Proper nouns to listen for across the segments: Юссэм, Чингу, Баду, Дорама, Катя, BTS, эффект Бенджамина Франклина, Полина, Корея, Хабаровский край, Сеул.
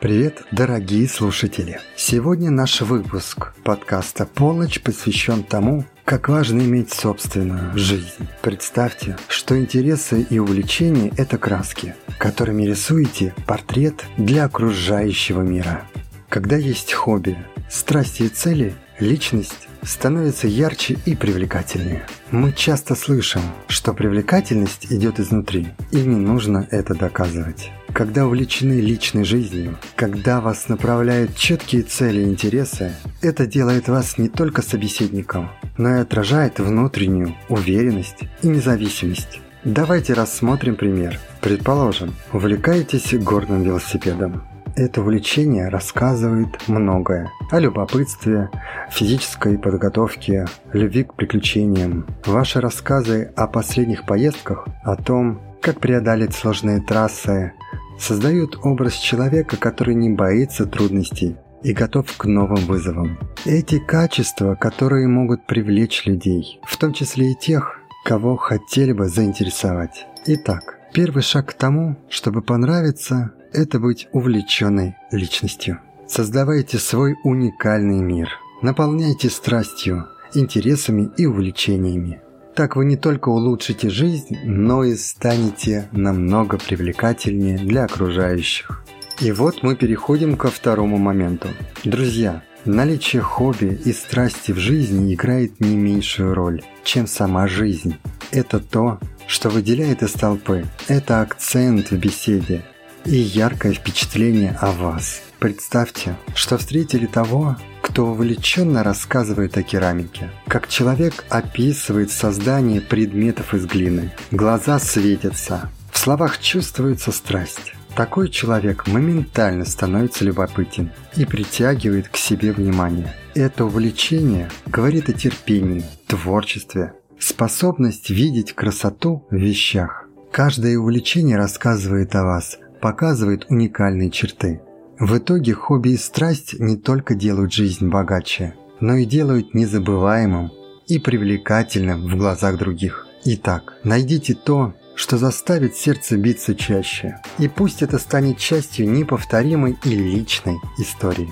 Привет, дорогие слушатели! Сегодня наш выпуск подкаста «Полночь» посвящен тому, как важно иметь собственную жизнь. Представьте, что интересы и увлечения – это краски, которыми рисуете портрет для окружающего мира. Когда есть хобби, страсти и цели, личность становится ярче и привлекательнее. Мы часто слышим, что привлекательность идет изнутри, и не нужно это доказывать. Когда увлечены личной жизнью, когда вас направляют четкие цели и интересы, это делает вас не только собеседником, но и отражает внутреннюю уверенность и независимость. Давайте рассмотрим пример. Предположим, увлекаетесь горным велосипедом. Это увлечение рассказывает многое о любопытстве, физической подготовке, любви к приключениям. Ваши рассказы о последних поездках, о том, как преодолеть сложные трассы, создают образ человека, который не боится трудностей и готов к новым вызовам. Эти качества, которые могут привлечь людей, в том числе и тех, кого хотели бы заинтересовать. Итак, первый шаг к тому, чтобы понравиться, это быть увлеченной личностью. Создавайте свой уникальный мир. Наполняйте страстью, интересами и увлечениями. Так вы не только улучшите жизнь, но и станете намного привлекательнее для окружающих. И вот мы переходим ко второму моменту. Друзья, наличие хобби и страсти в жизни играет не меньшую роль, чем сама жизнь. Это то, что выделяет из толпы. Это акцент в беседе и яркое впечатление о вас. Представьте, что встретили того, кто увлеченно рассказывает о керамике, как человек описывает создание предметов из глины. Глаза светятся, в словах чувствуется страсть. Такой человек моментально становится любопытен и притягивает к себе внимание. Это увлечение говорит о терпении, творчестве, способность видеть красоту в вещах. Каждое увлечение рассказывает о вас, показывает уникальные черты. В итоге хобби и страсть не только делают жизнь богаче, но и делают незабываемым и привлекательным в глазах других. Итак, найдите то, что заставит сердце биться чаще, и пусть это станет частью неповторимой и личной истории.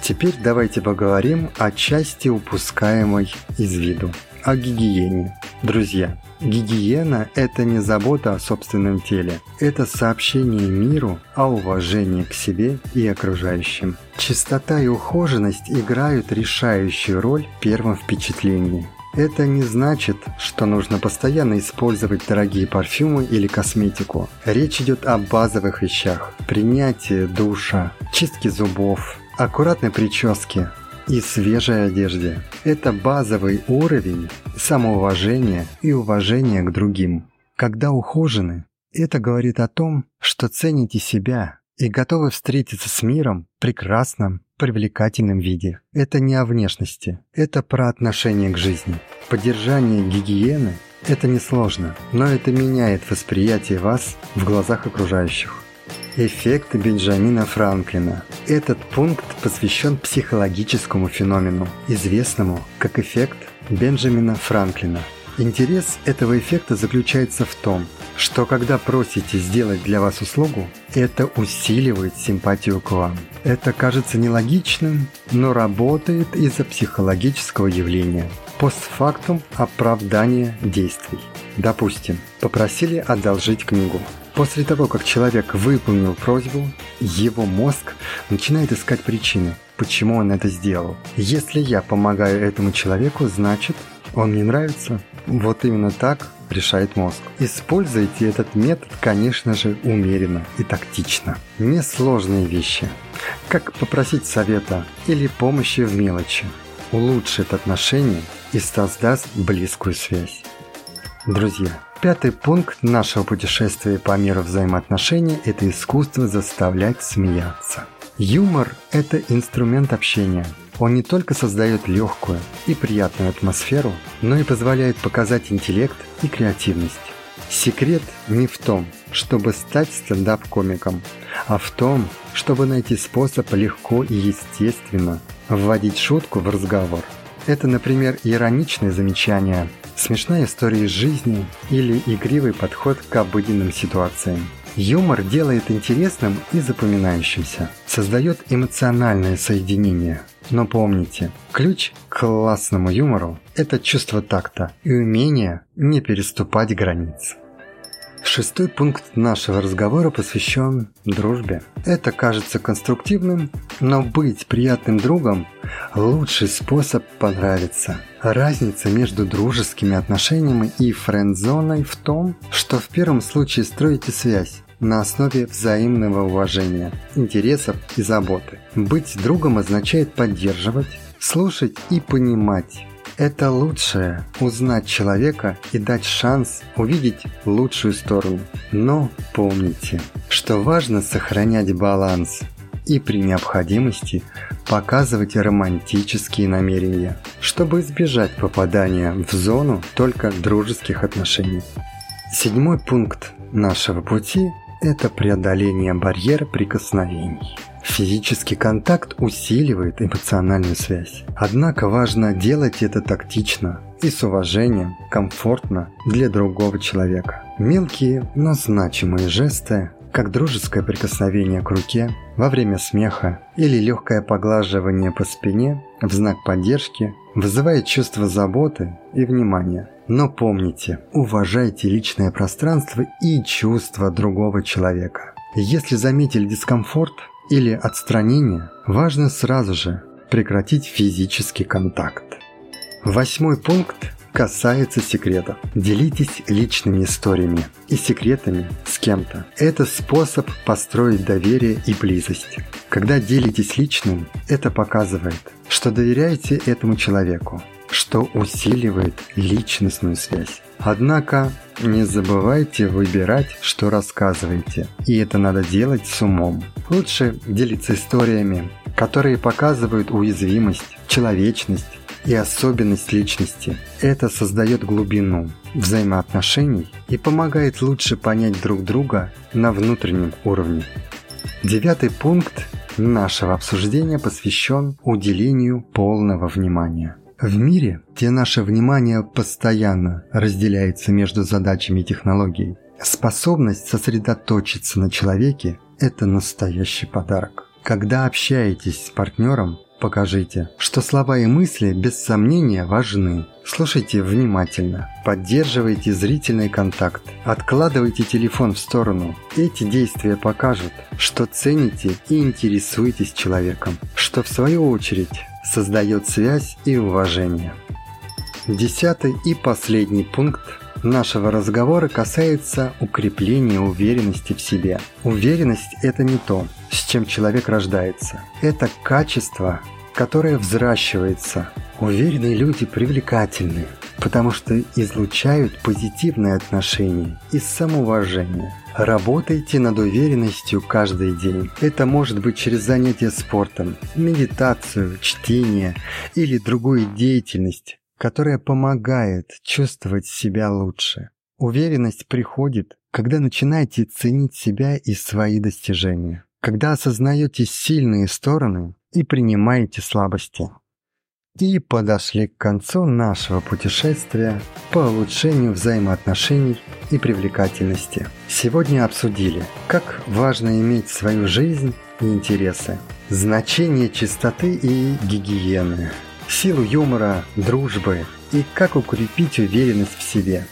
Теперь давайте поговорим о части, упускаемой из виду, о гигиене. Друзья, гигиена – это не забота о собственном теле, это сообщение миру о уважении к себе и окружающим. Чистота и ухоженность играют решающую роль в первом впечатлении. Это не значит, что нужно постоянно использовать дорогие парфюмы или косметику. Речь идет о базовых вещах – принятии душа, чистке зубов, аккуратной прическе и свежей одежде. Это базовый уровень самоуважения и уважения к другим. Когда ухожены, это говорит о том, что цените себя и готовы встретиться с миром в прекрасном, привлекательном виде. Это не о внешности, это про отношение к жизни. Поддержание гигиены – это несложно, но это меняет восприятие вас в глазах окружающих. Эффект Бенджамина Франклина. Этот пункт посвящен психологическому феномену, известному как эффект Бенджамина Франклина. Интерес этого эффекта заключается в том, что когда просите сделать для вас услугу, это усиливает симпатию к вам. Это кажется нелогичным, но работает из-за психологического явления. Постфактум оправдание действий. Допустим, попросили одолжить книгу. После того, как человек выполнил просьбу, его мозг начинает искать причины, почему он это сделал. Если я помогаю этому человеку, значит, он мне нравится. Вот именно так решает мозг. Используйте этот метод, конечно же, умеренно и тактично. Несложные вещи, как попросить совета или помощи в мелочи, улучшит отношения и создаст близкую связь. Друзья, пятый пункт нашего путешествия по миру взаимоотношений – это искусство заставлять смеяться. Юмор – это инструмент общения. Он не только создает легкую и приятную атмосферу, но и позволяет показать интеллект и креативность. Секрет не в том, чтобы стать стендап-комиком, а в том, чтобы найти способ легко и естественно вводить шутку в разговор. Это, например, ироничные замечания, смешная история из жизни или игривый подход к обыденным ситуациям. Юмор делает интересным и запоминающимся, создает эмоциональное соединение. Но помните, ключ к классному юмору – это чувство такта и умение не переступать границ. Шестой пункт нашего разговора посвящен дружбе. Это кажется конструктивным, но быть приятным другом – лучший способ понравиться. Разница между дружескими отношениями и френд-зоной в том, что в первом случае строите связь на основе взаимного уважения, интересов и заботы. Быть другом означает поддерживать, слушать и понимать. Это лучшее – узнать человека и дать шанс увидеть лучшую сторону. Но помните, что важно сохранять баланс и при необходимости показывать романтические намерения, чтобы избежать попадания в зону только дружеских отношений. Седьмой пункт нашего пути – это преодоление барьера прикосновений. Физический контакт усиливает эмоциональную связь. Однако важно делать это тактично и с уважением, комфортно для другого человека. Мелкие, но значимые жесты, как дружеское прикосновение к руке во время смеха или легкое поглаживание по спине в знак поддержки, вызывает чувство заботы и внимания. Но помните, уважайте личное пространство и чувства другого человека. Если заметили дискомфорт или отстранение, важно сразу же прекратить физический контакт. Восьмой пункт касается секретов. Делитесь личными историями и секретами с кем-то. Это способ построить доверие и близость. Когда делитесь личным, это показывает, что доверяете этому человеку, что усиливает личностную связь. Однако не забывайте выбирать, что рассказываете, и это надо делать с умом. Лучше делиться историями, которые показывают уязвимость, человечность и особенность личности. Это создает глубину взаимоотношений и помогает лучше понять друг друга на внутреннем уровне. Девятый пункт нашего обсуждения посвящен уделению полного внимания. В мире, где наше внимание постоянно разделяется между задачами и технологией, способность сосредоточиться на человеке – это настоящий подарок. Когда общаетесь с партнером, покажите, что слова и мысли без сомнения важны. Слушайте внимательно, поддерживайте зрительный контакт, откладывайте телефон в сторону. Эти действия покажут, что цените и интересуетесь человеком, что в свою очередь – создает связь и уважение. Десятый и последний пункт нашего разговора касается укрепления уверенности в себе. Уверенность – это не то, с чем человек рождается. Это качество, которое взращивается. Уверенные люди привлекательны, потому что излучают позитивные отношения и самоуважение. Работайте над уверенностью каждый день. Это может быть через занятия спортом, медитацию, чтение или другую деятельность, которая помогает чувствовать себя лучше. Уверенность приходит, когда начинаете ценить себя и свои достижения, когда осознаете сильные стороны и принимаете слабости. И подошли к концу нашего путешествия по улучшению взаимоотношений и привлекательности. Сегодня обсудили, как важно иметь свою жизнь и интересы, значение чистоты и гигиены, силу юмора, дружбы и как укрепить уверенность в себе.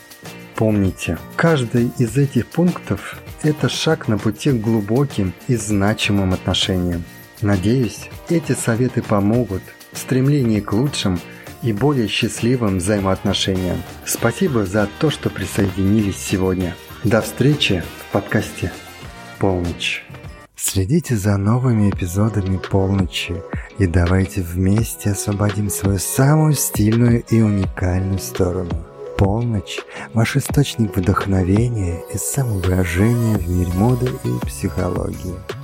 Помните, каждый из этих пунктов – это шаг на пути к глубоким и значимым отношениям. Надеюсь, эти советы помогут в стремлении к лучшим и более счастливым взаимоотношениям. Спасибо за то, что присоединились сегодня. До встречи в подкасте «Полночь». Следите за новыми эпизодами «Полночи» и давайте вместе освободим свою самую стильную и уникальную сторону. «Полночь» – ваш источник вдохновения и самовыражения в мире моды и психологии.